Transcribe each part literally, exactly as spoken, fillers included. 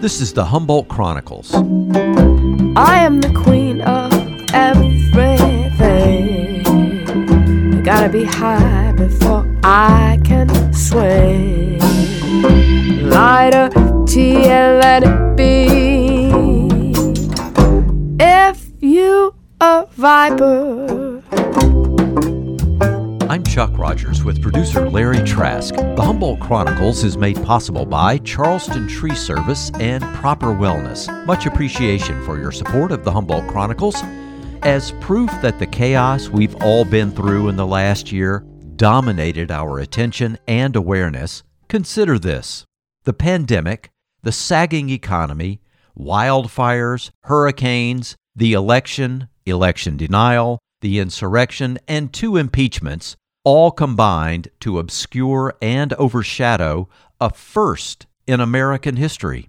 This is the Humboldt Chronicles. I am the queen of everything. Gotta be high before I can swing. Lighter, T L, let it be. If you a viper. I'm Chuck Rogers with producer Larry Trask. The Humboldt Chronicles is made possible by Charleston Tree Service and Proper Wellness. Much appreciation for your support of the Humboldt Chronicles. As proof that the chaos we've all been through in the last year dominated our attention and awareness, consider this. The pandemic, the sagging economy, wildfires, hurricanes, the election, election denial, the insurrection, and two impeachments all combined to obscure and overshadow a first in American history.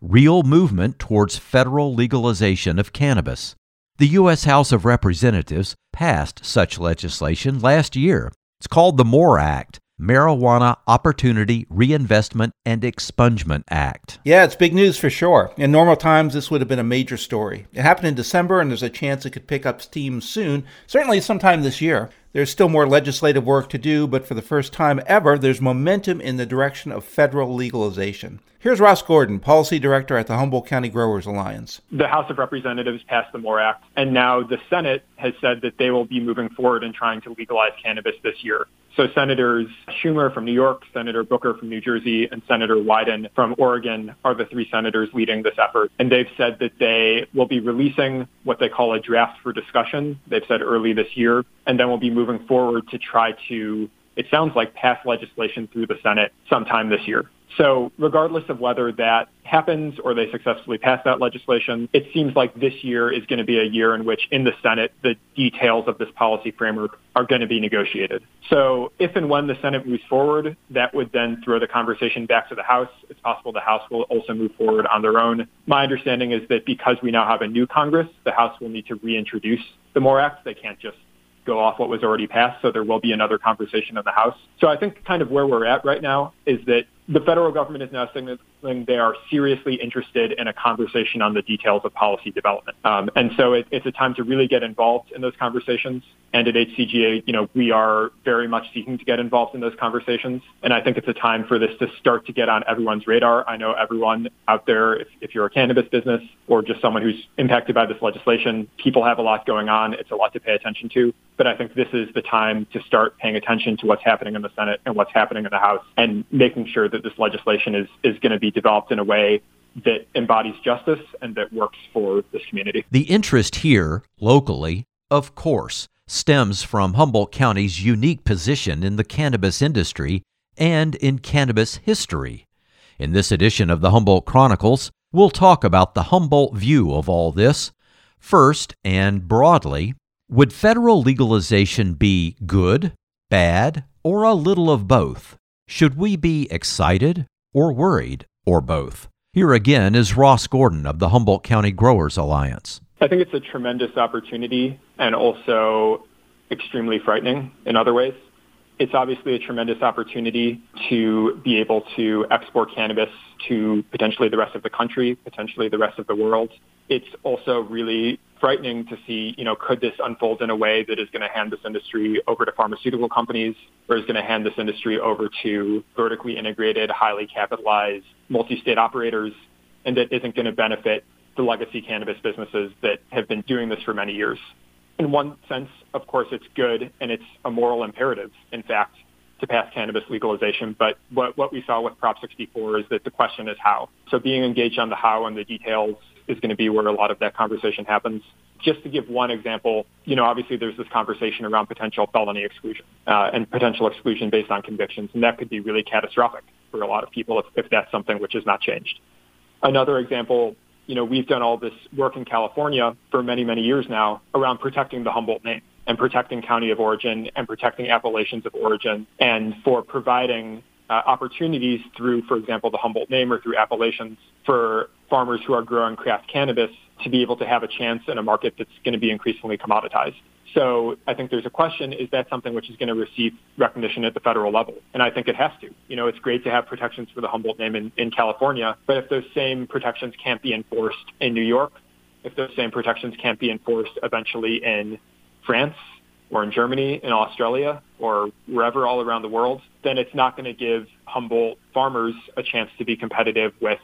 Real movement towards federal legalization of cannabis. The U S House of Representatives passed such legislation last year. It's called the MORE Act, Marijuana Opportunity Reinvestment and Expungement Act. Yeah, it's big news for sure. In normal times, this would have been a major story. It happened in December, and there's a chance it could pick up steam soon, certainly sometime this year. There's still more legislative work to do, but for the first time ever, there's momentum in the direction of federal legalization. Here's Ross Gordon, Policy Director at the Humboldt County Growers Alliance. The House of Representatives passed the MORE Act, and now the Senate has said that they will be moving forward in trying to legalize cannabis this year. So Senators Schumer from New York, Senator Booker from New Jersey, and Senator Wyden from Oregon are the three senators leading this effort. And they've said that they will be releasing what they call a draft for discussion. They've said early this year, and then we'll be moving forward to try to, it sounds like, pass legislation through the Senate sometime this year. So regardless of whether that happens or they successfully pass that legislation, it seems like this year is going to be a year in which in the Senate, the details of this policy framework are going to be negotiated. So if and when the Senate moves forward, that would then throw the conversation back to the House. It's possible the House will also move forward on their own. My understanding is that because we now have a new Congress, the House will need to reintroduce the MORE Act. They can't just go off what was already passed, so there will be another conversation in the House. So I think kind of where we're at right now is that the federal government is now signaling they are seriously interested in a conversation on the details of policy development. Um, and so it, it's a time to really get involved in those conversations. And at H C G A, you know, we are very much seeking to get involved in those conversations. And I think it's a time for this to start to get on everyone's radar. I know everyone out there, if, if you're a cannabis business or just someone who's impacted by this legislation, people have a lot going on. It's a lot to pay attention to. But I think this is the time to start paying attention to what's happening in the Senate and what's happening in the House and making sure that that this legislation is, is going to be developed in a way that embodies justice and that works for this community. The interest here, locally, of course, stems from Humboldt County's unique position in the cannabis industry and in cannabis history. In this edition of the Humboldt Chronicles, we'll talk about the Humboldt view of all this. First, and broadly, would federal legalization be good, bad, or a little of both? Should we be excited or worried or both? Here again is Ross Gordon of the Humboldt County Growers Alliance. I think it's a tremendous opportunity and also extremely frightening in other ways. It's obviously a tremendous opportunity to be able to export cannabis to potentially the rest of the country, potentially the rest of the world. It's also really frightening to see, you know, could this unfold in a way that is going to hand this industry over to pharmaceutical companies or is going to hand this industry over to vertically integrated, highly capitalized multi-state operators, and that isn't going to benefit the legacy cannabis businesses that have been doing this for many years. In one sense, of course, it's good, and it's a moral imperative, in fact, to pass cannabis legalization. But what, what we saw with Prop sixty-four is that the question is how. So being engaged on the how and the details is going to be where a lot of that conversation happens. Just to give one example, you know, obviously there's this conversation around potential felony exclusion uh, and potential exclusion based on convictions, and that could be really catastrophic for a lot of people if, if that's something which is not changed. Another example, you know, we've done all this work in California for many, many years now around protecting the Humboldt name and protecting county of origin and protecting appellations of origin and for providing Uh, opportunities through, for example, the Humboldt name or through appellations for farmers who are growing craft cannabis to be able to have a chance in a market that's going to be increasingly commoditized. So I think there's a question, is that something which is going to receive recognition at the federal level? And I think it has to. You know, it's great to have protections for the Humboldt name in, in California, but if those same protections can't be enforced in New York, if those same protections can't be enforced eventually in France or in Germany, in Australia, or wherever all around the world, then it's not going to give Humboldt farmers a chance to be competitive with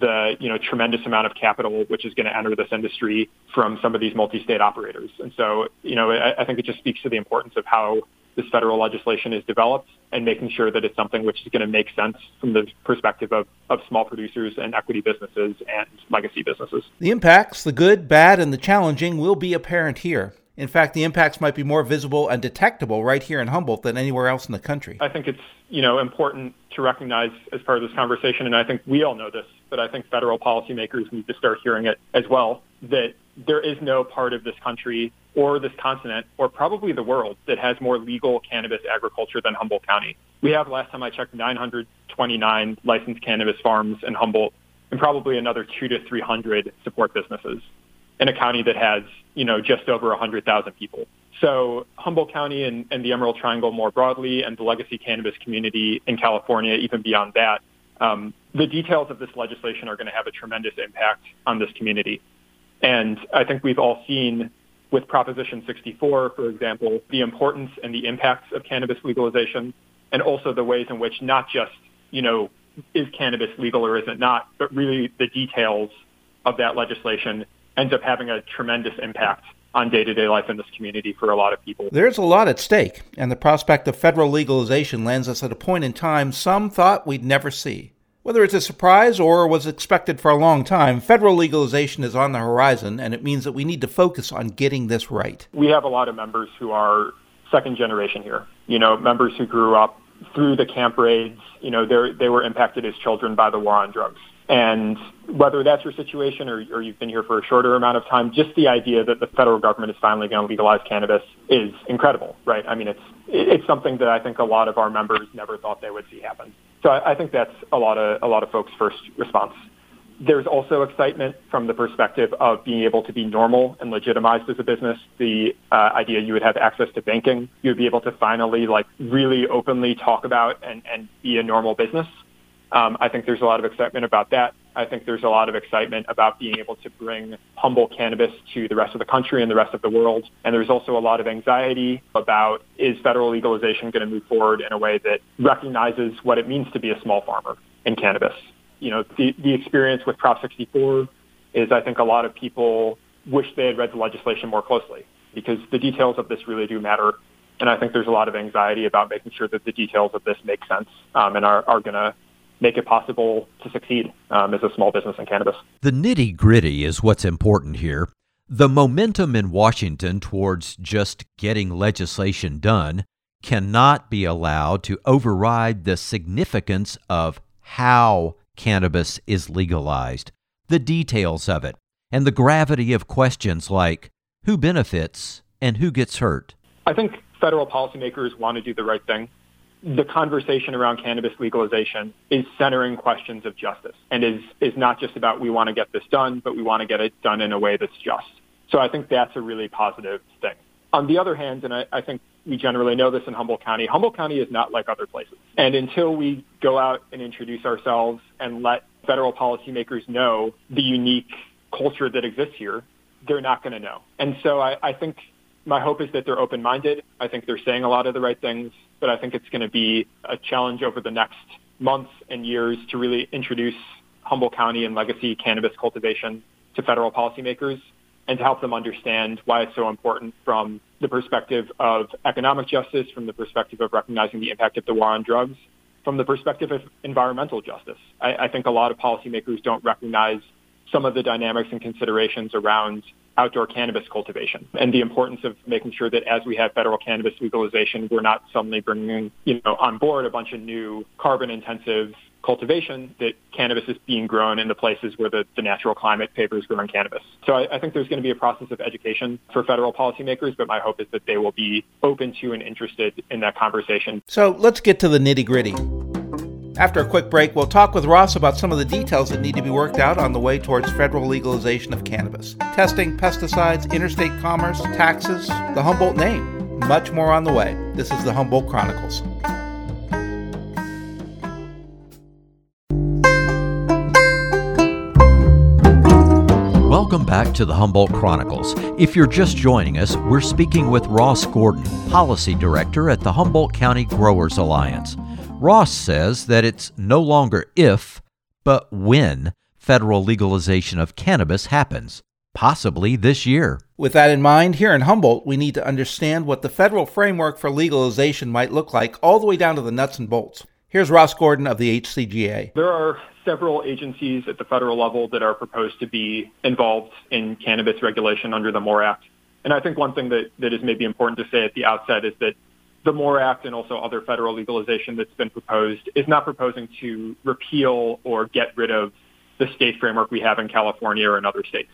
the, you know, tremendous amount of capital which is going to enter this industry from some of these multi-state operators. And so, you know, I, I think it just speaks to the importance of how this federal legislation is developed and making sure that it's something which is going to make sense from the perspective of, of small producers and equity businesses and legacy businesses. The impacts, the good, bad, and the challenging, will be apparent here. In fact, the impacts might be more visible and detectable right here in Humboldt than anywhere else in the country. I think it's, you know, important to recognize as part of this conversation, and I think we all know this, but I think federal policymakers need to start hearing it as well, that there is no part of this country or this continent or probably the world that has more legal cannabis agriculture than Humboldt County. We have, last time I checked, nine hundred twenty-nine licensed cannabis farms in Humboldt and probably another two to three hundred support businesses in a county that has, you know, just over one hundred thousand people. So Humboldt County and, and the Emerald Triangle more broadly, and the legacy cannabis community in California, even beyond that, um, the details of this legislation are going to have a tremendous impact on this community. And I think we've all seen with Proposition sixty-four, for example, the importance and the impacts of cannabis legalization, and also the ways in which not just, you know, is cannabis legal or is it not, but really the details of that legislation ends up having a tremendous impact on day-to-day life in this community for a lot of people. There's a lot at stake, and the prospect of federal legalization lands us at a point in time some thought we'd never see. Whether it's a surprise or was expected for a long time, federal legalization is on the horizon, and it means that we need to focus on getting this right. We have a lot of members who are second generation here, you know, members who grew up through the camp raids. You know, they were impacted as children by the war on drugs. And whether that's your situation or, or you've been here for a shorter amount of time, just the idea that the federal government is finally going to legalize cannabis is incredible, right? I mean, it's it's something that I think a lot of our members never thought they would see happen. So I, I think that's a lot of a lot of folks' first response. There's also excitement from the perspective of being able to be normal and legitimized as a business. The uh, idea you would have access to banking, you would be able to finally like really openly talk about and, and be a normal business. Um, I think there's a lot of excitement about that. I think there's a lot of excitement about being able to bring Humboldt cannabis to the rest of the country and the rest of the world. And there's also a lot of anxiety about, is federal legalization going to move forward in a way that recognizes what it means to be a small farmer in cannabis? You know, the, the experience with Prop sixty-four is, I think a lot of people wish they had read the legislation more closely, because the details of this really do matter. And I think there's a lot of anxiety about making sure that the details of this make sense um, and are, are going to make it possible to succeed um, as a small business in cannabis. The nitty-gritty is what's important here. The momentum in Washington towards just getting legislation done cannot be allowed to override the significance of how cannabis is legalized, the details of it, and the gravity of questions like who benefits and who gets hurt. I think federal policymakers want to do the right thing. The conversation around cannabis legalization is centering questions of justice, and is, is not just about we want to get this done, but we want to get it done in a way that's just. So I think that's a really positive thing. On the other hand, and I, I think we generally know this in Humboldt County, Humboldt County is not like other places. And until we go out and introduce ourselves and let federal policymakers know the unique culture that exists here, they're not going to know. And so I, I think my hope is that they're open-minded. I think they're saying a lot of the right things, but I think it's going to be a challenge over the next months and years to really introduce Humboldt County and legacy cannabis cultivation to federal policymakers and to help them understand why it's so important from the perspective of economic justice, from the perspective of recognizing the impact of the war on drugs, from the perspective of environmental justice. I, I think a lot of policymakers don't recognize some of the dynamics and considerations around outdoor cannabis cultivation and the importance of making sure that as we have federal cannabis legalization, we're not suddenly bringing, you know, on board a bunch of new carbon intensive cultivation, that cannabis is being grown in the places where the, the natural climate favors growing cannabis. So I, I think there's going to be a process of education for federal policymakers, but my hope is that they will be open to and interested in that conversation. So let's get to the nitty gritty. After a quick break, we'll talk with Ross about some of the details that need to be worked out on the way towards federal legalization of cannabis. Testing, pesticides, interstate commerce, taxes, the Humboldt name. Much more on the way. This is the Humboldt Chronicles. Welcome back to the Humboldt Chronicles. If you're just joining us, we're speaking with Ross Gordon, Policy Director at the Humboldt County Growers Alliance. Ross says that it's no longer if, but when federal legalization of cannabis happens, possibly this year. With that in mind, here in Humboldt, we need to understand what the federal framework for legalization might look like all the way down to the nuts and bolts. Here's Ross Gordon of the H C G A. There are several agencies at the federal level that are proposed to be involved in cannabis regulation under the MORE Act. And I think one thing that, that is maybe important to say at the outset is that the MORE Act and also other federal legalization that's been proposed is not proposing to repeal or get rid of the state framework we have in California or in other states.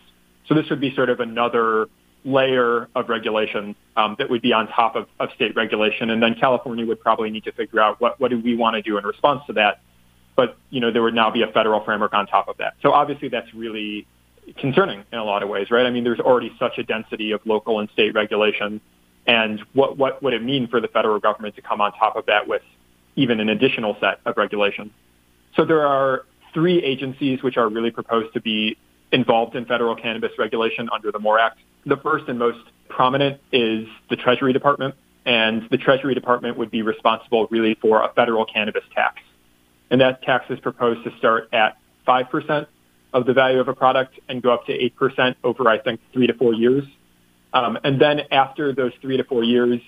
So this would be sort of another layer of regulation um, that would be on top of, of state regulation. And then California would probably need to figure out what, what do we want to do in response to that. But, you know, there would now be a federal framework on top of that. So obviously that's really concerning in a lot of ways, right? I mean, there's already such a density of local and state regulation. And what, what would it mean for the federal government to come on top of that with even an additional set of regulations? So there are three agencies which are really proposed to be involved in federal cannabis regulation under the MORE Act. The first and most prominent is the Treasury Department, and the Treasury Department would be responsible really for a federal cannabis tax. And that tax is proposed to start at five percent of the value of a product and go up to eight percent over, I think, three to four years. Um, and then after those three to four years,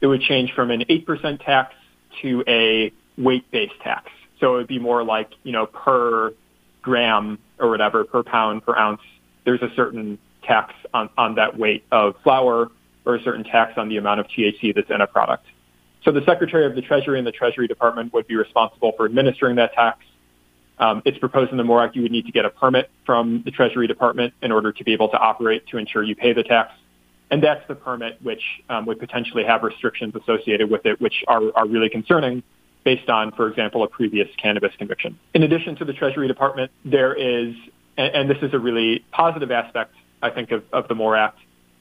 it would change from an eight percent tax to a weight-based tax. So it would be more like, you know, per gram or whatever, per pound, per ounce, there's a certain tax on, on that weight of flour or a certain tax on the amount of T H C that's in a product. So the Secretary of the Treasury and the Treasury Department would be responsible for administering that tax. Um, it's proposed in the MORE Act you would need to get a permit from the Treasury Department in order to be able to operate to ensure you pay the tax. And that's the permit which um, would potentially have restrictions associated with it, which are, are really concerning based on, for example, a previous cannabis conviction. In addition to the Treasury Department, there is, and, and this is a really positive aspect, I think, of, of the MORE Act,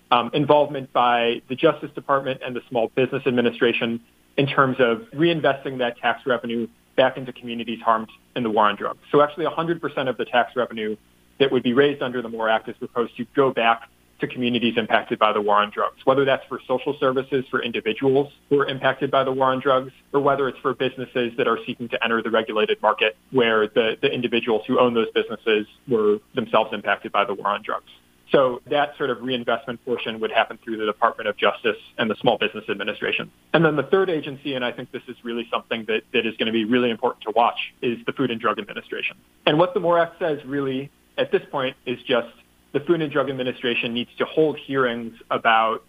um, involvement by the Justice Department and the Small Business Administration in terms of reinvesting that tax revenue back into communities harmed in the war on drugs. So actually one hundred percent of the tax revenue that would be raised under the MORE Act is proposed to go back to communities impacted by the war on drugs, whether that's for social services for individuals who are impacted by the war on drugs, or whether it's for businesses that are seeking to enter the regulated market where the, the individuals who own those businesses were themselves impacted by the war on drugs. So that sort of reinvestment portion would happen through the Department of Justice and the Small Business Administration. And then the third agency, and I think this is really something that, that is going to be really important to watch, is the Food and Drug Administration. And what the MORE Act says really at this point is just the Food and Drug Administration needs to hold hearings about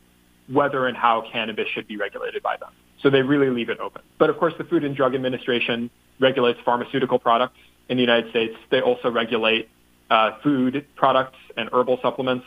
whether and how cannabis should be regulated by them. So they really leave it open. But of course, the Food and Drug Administration regulates pharmaceutical products in the United States. They also regulate Uh, food products and herbal supplements.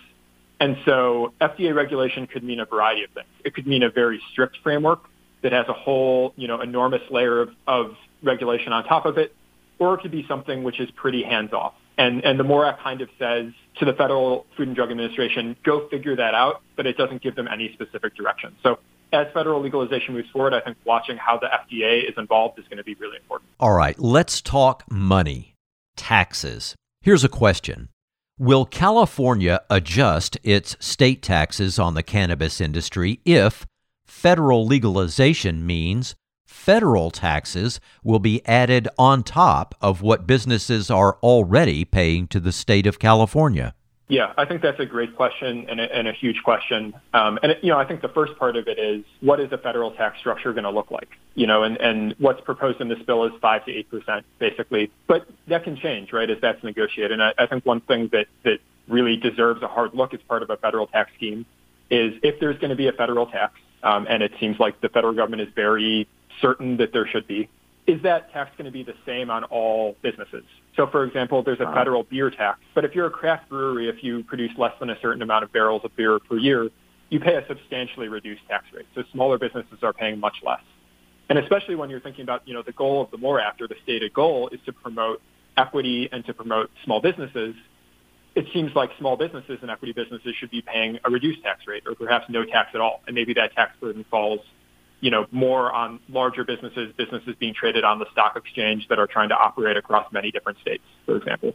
And so F D A regulation could mean a variety of things. It could mean a very strict framework that has a whole, you know, enormous layer of, of regulation on top of it, or it could be something which is pretty hands-off. And, and the MORE Act kind of says to the Federal Food and Drug Administration, go figure that out, but it doesn't give them any specific direction. So as federal legalization moves forward, I think watching how the F D A is involved is going to be really important. All right, let's talk money, taxes. Here's a question. Will California adjust its state taxes on the cannabis industry if federal legalization means federal taxes will be added on top of what businesses are already paying to the state of California? Yeah, I think that's a great question and a, and a huge question. Um, and, it, you know, I think the first part of it is what is the federal tax structure going to look like? You know, and, and what's proposed in this bill is five to eight percent, basically. But that can change, right, as that's negotiated. And I, I think one thing that, that really deserves a hard look as part of a federal tax scheme is if there's going to be a federal tax, um, and it seems like the federal government is very certain that there should be, is that tax going to be the same on all businesses? So, for example, there's a federal beer tax, but if you're a craft brewery, if you produce less than a certain amount of barrels of beer per year, you pay a substantially reduced tax rate. So smaller businesses are paying much less. And especially when you're thinking about, you know, the goal of the MORE Act, or the stated goal is to promote equity and to promote small businesses, it seems like small businesses and equity businesses should be paying a reduced tax rate or perhaps no tax at all. And maybe that tax burden falls, you know, more on larger businesses, businesses being traded on the stock exchange that are trying to operate across many different states, for example.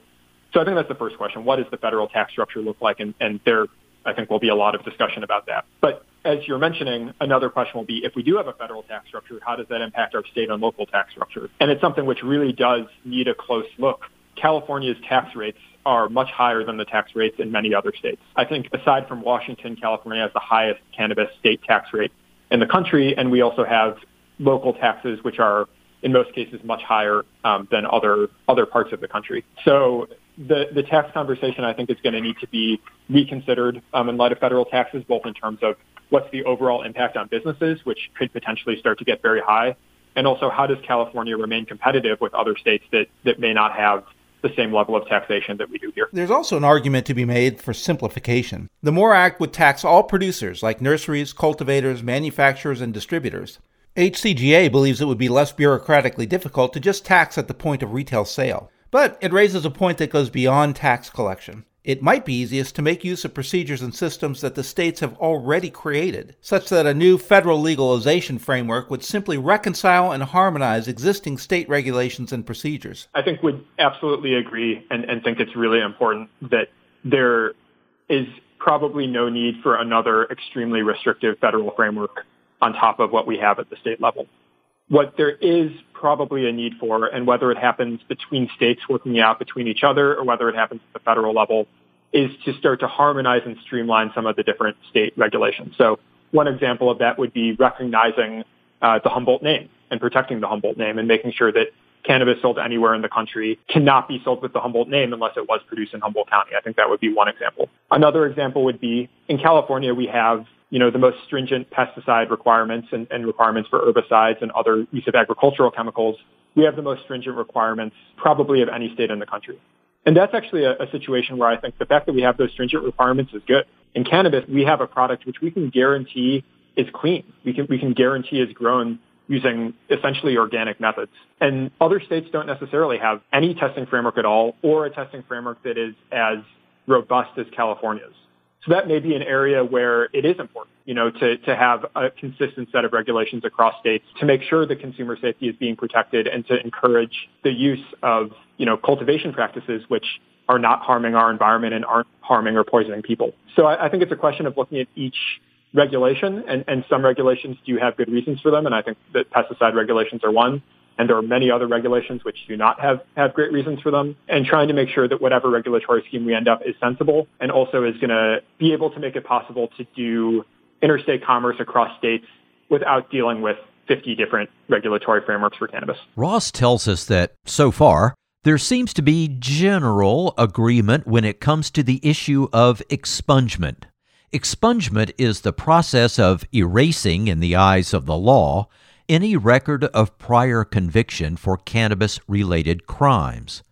So I think that's the first question. What does the federal tax structure look like? And, and there, I think, will be a lot of discussion about that. But as you're mentioning, another question will be, if we do have a federal tax structure, how does that impact our state and local tax structure? And it's something which really does need a close look. California's tax rates are much higher than the tax rates in many other states. I think aside from Washington, California has the highest cannabis state tax rate in the country, and we also have local taxes which are, in most cases, much higher um, than other other parts of the country. So the, the tax conversation, I think, is going to need to be reconsidered um, in light of federal taxes, both in terms of what's the overall impact on businesses, which could potentially start to get very high, and also how does California remain competitive with other states that, that may not have the same level of taxation that we do here. There's also an argument to be made for simplification. The MORE Act would tax all producers, like nurseries, cultivators, manufacturers, and distributors. H C G A believes it would be less bureaucratically difficult to just tax at the point of retail sale. But it raises a point that goes beyond tax collection. It might be easiest to make use of procedures and systems that the states have already created, such that a new federal legalization framework would simply reconcile and harmonize existing state regulations and procedures. I think we'd absolutely agree and, and think it's really important that there is probably no need for another extremely restrictive federal framework on top of what we have at the state level. What there is probably a need for, and whether it happens between states working out between each other or whether it happens at the federal level, is to start to harmonize and streamline some of the different state regulations. So one example of that would be recognizing uh, the Humboldt name and protecting the Humboldt name and making sure that cannabis sold anywhere in the country cannot be sold with the Humboldt name unless it was produced in Humboldt County. I think that would be one example. Another example would be in California, we have you know, the most stringent pesticide requirements and, and requirements for herbicides and other use of agricultural chemicals. We have the most stringent requirements probably of any state in the country. And that's actually a, a situation where I think the fact that we have those stringent requirements is good. In cannabis, we have a product which we can guarantee is clean. We can, we can guarantee is grown using essentially organic methods. And other states don't necessarily have any testing framework at all or a testing framework that is as robust as California's. So that may be an area where it is important, you know, to, to have a consistent set of regulations across states to make sure that consumer safety is being protected and to encourage the use of, you know, cultivation practices which are not harming our environment and aren't harming or poisoning people. So I, I think it's a question of looking at each regulation, and, and some regulations do have good reasons for them, and I think that pesticide regulations are one. And there are many other regulations which do not have, have great reasons for them, and trying to make sure that whatever regulatory scheme we end up is sensible and also is going to be able to make it possible to do interstate commerce across states without dealing with fifty different regulatory frameworks for cannabis. Ross tells us that, so far, there seems to be general agreement when it comes to the issue of expungement. Expungement is the process of erasing, in the eyes of the law, any record of prior conviction for cannabis-related crimes.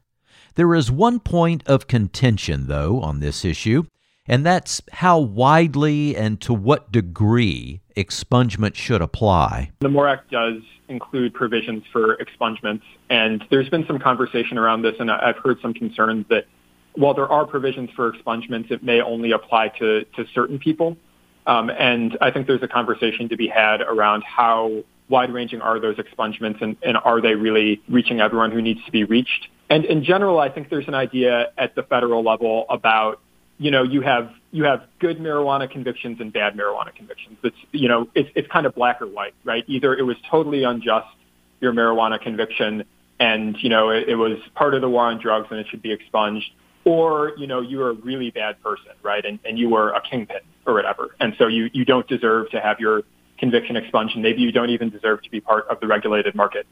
There is one point of contention, though, on this issue, and that's how widely and to what degree expungement should apply. The MORE Act does include provisions for expungements, and there's been some conversation around this, and I've heard some concerns that while there are provisions for expungements, it may only apply to, to certain people. Um, and I think there's a conversation to be had around how wide-ranging are those expungements, and, and are they really reaching everyone who needs to be reached? And in general, I think there's an idea at the federal level about, you know, you have you have good marijuana convictions and bad marijuana convictions. It's, you know, it's, it's kind of black or white, right? Either it was totally unjust, your marijuana conviction, and, you know, it, it was part of the war on drugs and it should be expunged, or, you know, you were a really bad person, right? And, and you were a kingpin or whatever. And so you, you don't deserve to have your conviction expunged, and maybe you don't even deserve to be part of the regulated market.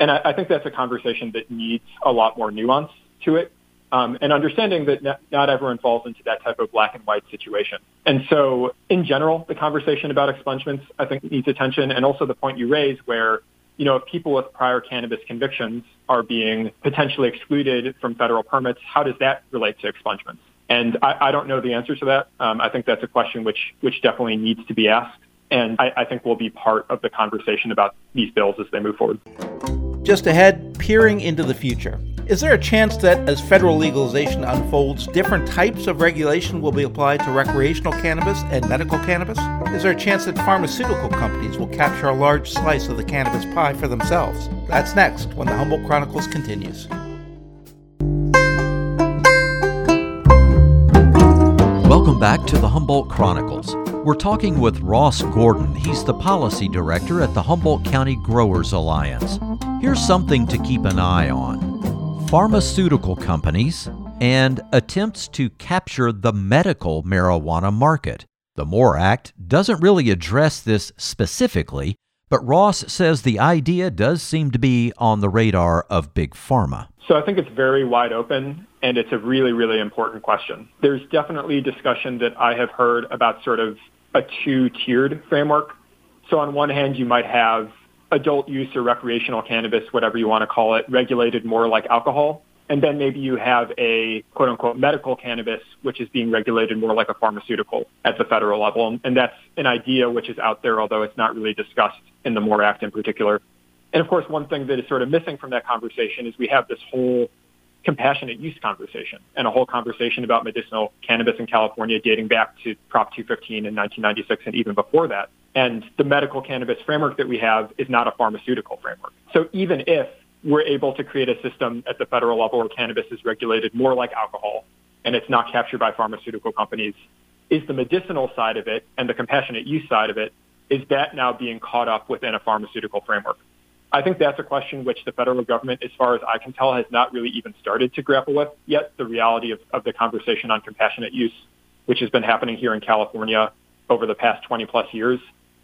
And I, I think that's a conversation that needs a lot more nuance to it, um, and understanding that not, not everyone falls into that type of black and white situation. And so in general, the conversation about expungements, I think, needs attention, and also the point you raise where, you know, if people with prior cannabis convictions are being potentially excluded from federal permits, how does that relate to expungements? And I, I don't know the answer to that. Um, I think that's a question which, which definitely needs to be asked. And I, I think we'll be part of the conversation about these bills as they move forward. Just ahead, peering into the future. Is there a chance that as federal legalization unfolds, different types of regulation will be applied to recreational cannabis and medical cannabis? Is there a chance that pharmaceutical companies will capture a large slice of the cannabis pie for themselves? That's next when the Humboldt Chronicles continues. Welcome back to the Humboldt Chronicles. We're talking with Ross Gordon. He's the policy director at the Humboldt County Growers Alliance. Here's something to keep an eye on. Pharmaceutical companies and attempts to capture the medical marijuana market. The MORE Act doesn't really address this specifically, but Ross says the idea does seem to be on the radar of big pharma. So I think it's very wide open. And it's a really, really important question. There's definitely discussion that I have heard about sort of a two-tiered framework. So on one hand, you might have adult use or recreational cannabis, whatever you want to call it, regulated more like alcohol. And then maybe you have a quote-unquote medical cannabis, which is being regulated more like a pharmaceutical at the federal level. And that's an idea which is out there, although it's not really discussed in the MORE Act in particular. And of course, one thing that is sort of missing from that conversation is we have this whole compassionate use conversation and a whole conversation about medicinal cannabis in California dating back to Prop two fifteen in nineteen ninety-six and even before that. And the medical cannabis framework that we have is not a pharmaceutical framework. So even if we're able to create a system at the federal level where cannabis is regulated more like alcohol and it's not captured by pharmaceutical companies, is the medicinal side of it and the compassionate use side of it, is that now being caught up within a pharmaceutical framework? I think that's a question which the federal government, as far as I can tell, has not really even started to grapple with yet, the reality of, of the conversation on compassionate use, which has been happening here in California over the past twenty plus years.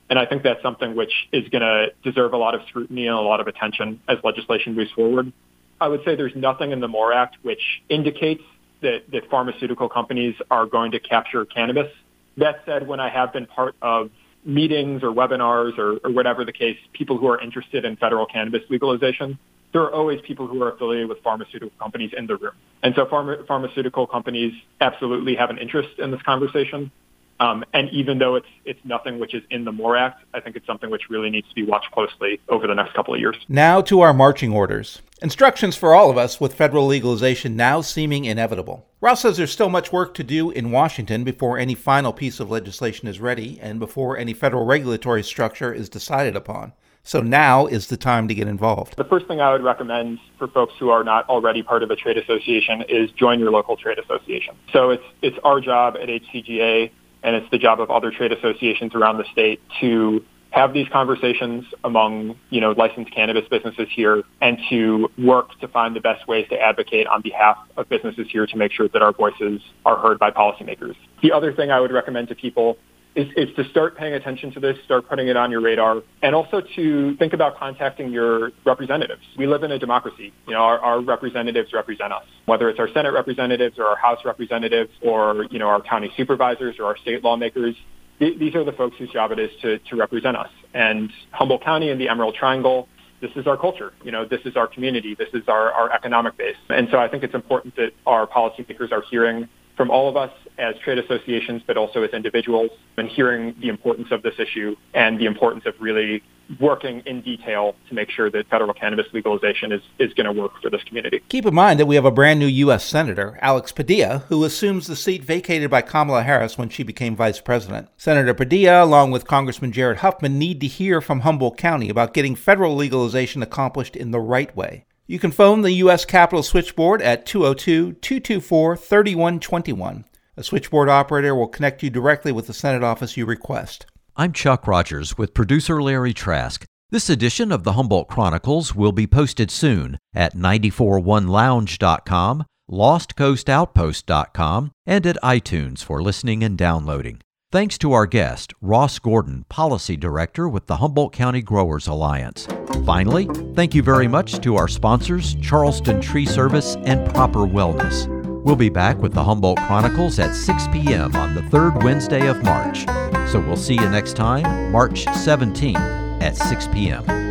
And I think that's something which is going to deserve a lot of scrutiny and a lot of attention as legislation moves forward. I would say there's nothing in the MORE Act which indicates that, that pharmaceutical companies are going to capture cannabis. That said, when I have been part of meetings or webinars or, or whatever the case, people who are interested in federal cannabis legalization, there are always people who are affiliated with pharmaceutical companies in the room. And so pharma, pharmaceutical companies absolutely have an interest in this conversation. Um, and even though it's it's nothing which is in the MORE Act, I think it's something which really needs to be watched closely over the next couple of years. Now to our marching orders. Instructions for all of us with federal legalization now seeming inevitable. Ross says there's still much work to do in Washington before any final piece of legislation is ready and before any federal regulatory structure is decided upon. So now is the time to get involved. The first thing I would recommend for folks who are not already part of a trade association is join your local trade association. So it's it's our job at H C G A, and it's the job of other trade associations around the state to have these conversations among, you know, licensed cannabis businesses here and to work to find the best ways to advocate on behalf of businesses here to make sure that our voices are heard by policymakers. The other thing I would recommend to people is, is to start paying attention to this, start putting it on your radar, and also to think about contacting your representatives. We live in a democracy. You know, our, our representatives represent us, whether it's our Senate representatives or our House representatives or, you know, our county supervisors or our state lawmakers. These are the folks whose job it is to, to represent us. And Humboldt County and the Emerald Triangle, this is our culture. You know, this is our community. This is our, our economic base. And so I think it's important that our policymakers are hearing from all of us as trade associations, but also as individuals, and hearing the importance of this issue and the importance of really working in detail to make sure that federal cannabis legalization is, is going to work for this community. Keep in mind that we have a brand new U S Senator, Alex Padilla, who assumes the seat vacated by Kamala Harris when she became vice president. Senator Padilla, along with Congressman Jared Huffman, need to hear from Humboldt County about getting federal legalization accomplished in the right way. You can phone the U S Capitol switchboard at two oh two, two two four, three one two one. A switchboard operator will connect you directly with the Senate office you request. I'm Chuck Rogers with producer Larry Trask. This edition of the Humboldt Chronicles will be posted soon at nine four one lounge dot com, lost coast outpost dot com, and at iTunes for listening and downloading. Thanks to our guest, Ross Gordon, Policy Director with the Humboldt County Growers Alliance. Finally, thank you very much to our sponsors, Charleston Tree Service and Proper Wellness. We'll be back with the Humboldt Chronicles at six p.m. on the third Wednesday of March. So we'll see you next time, March seventeenth at six p.m.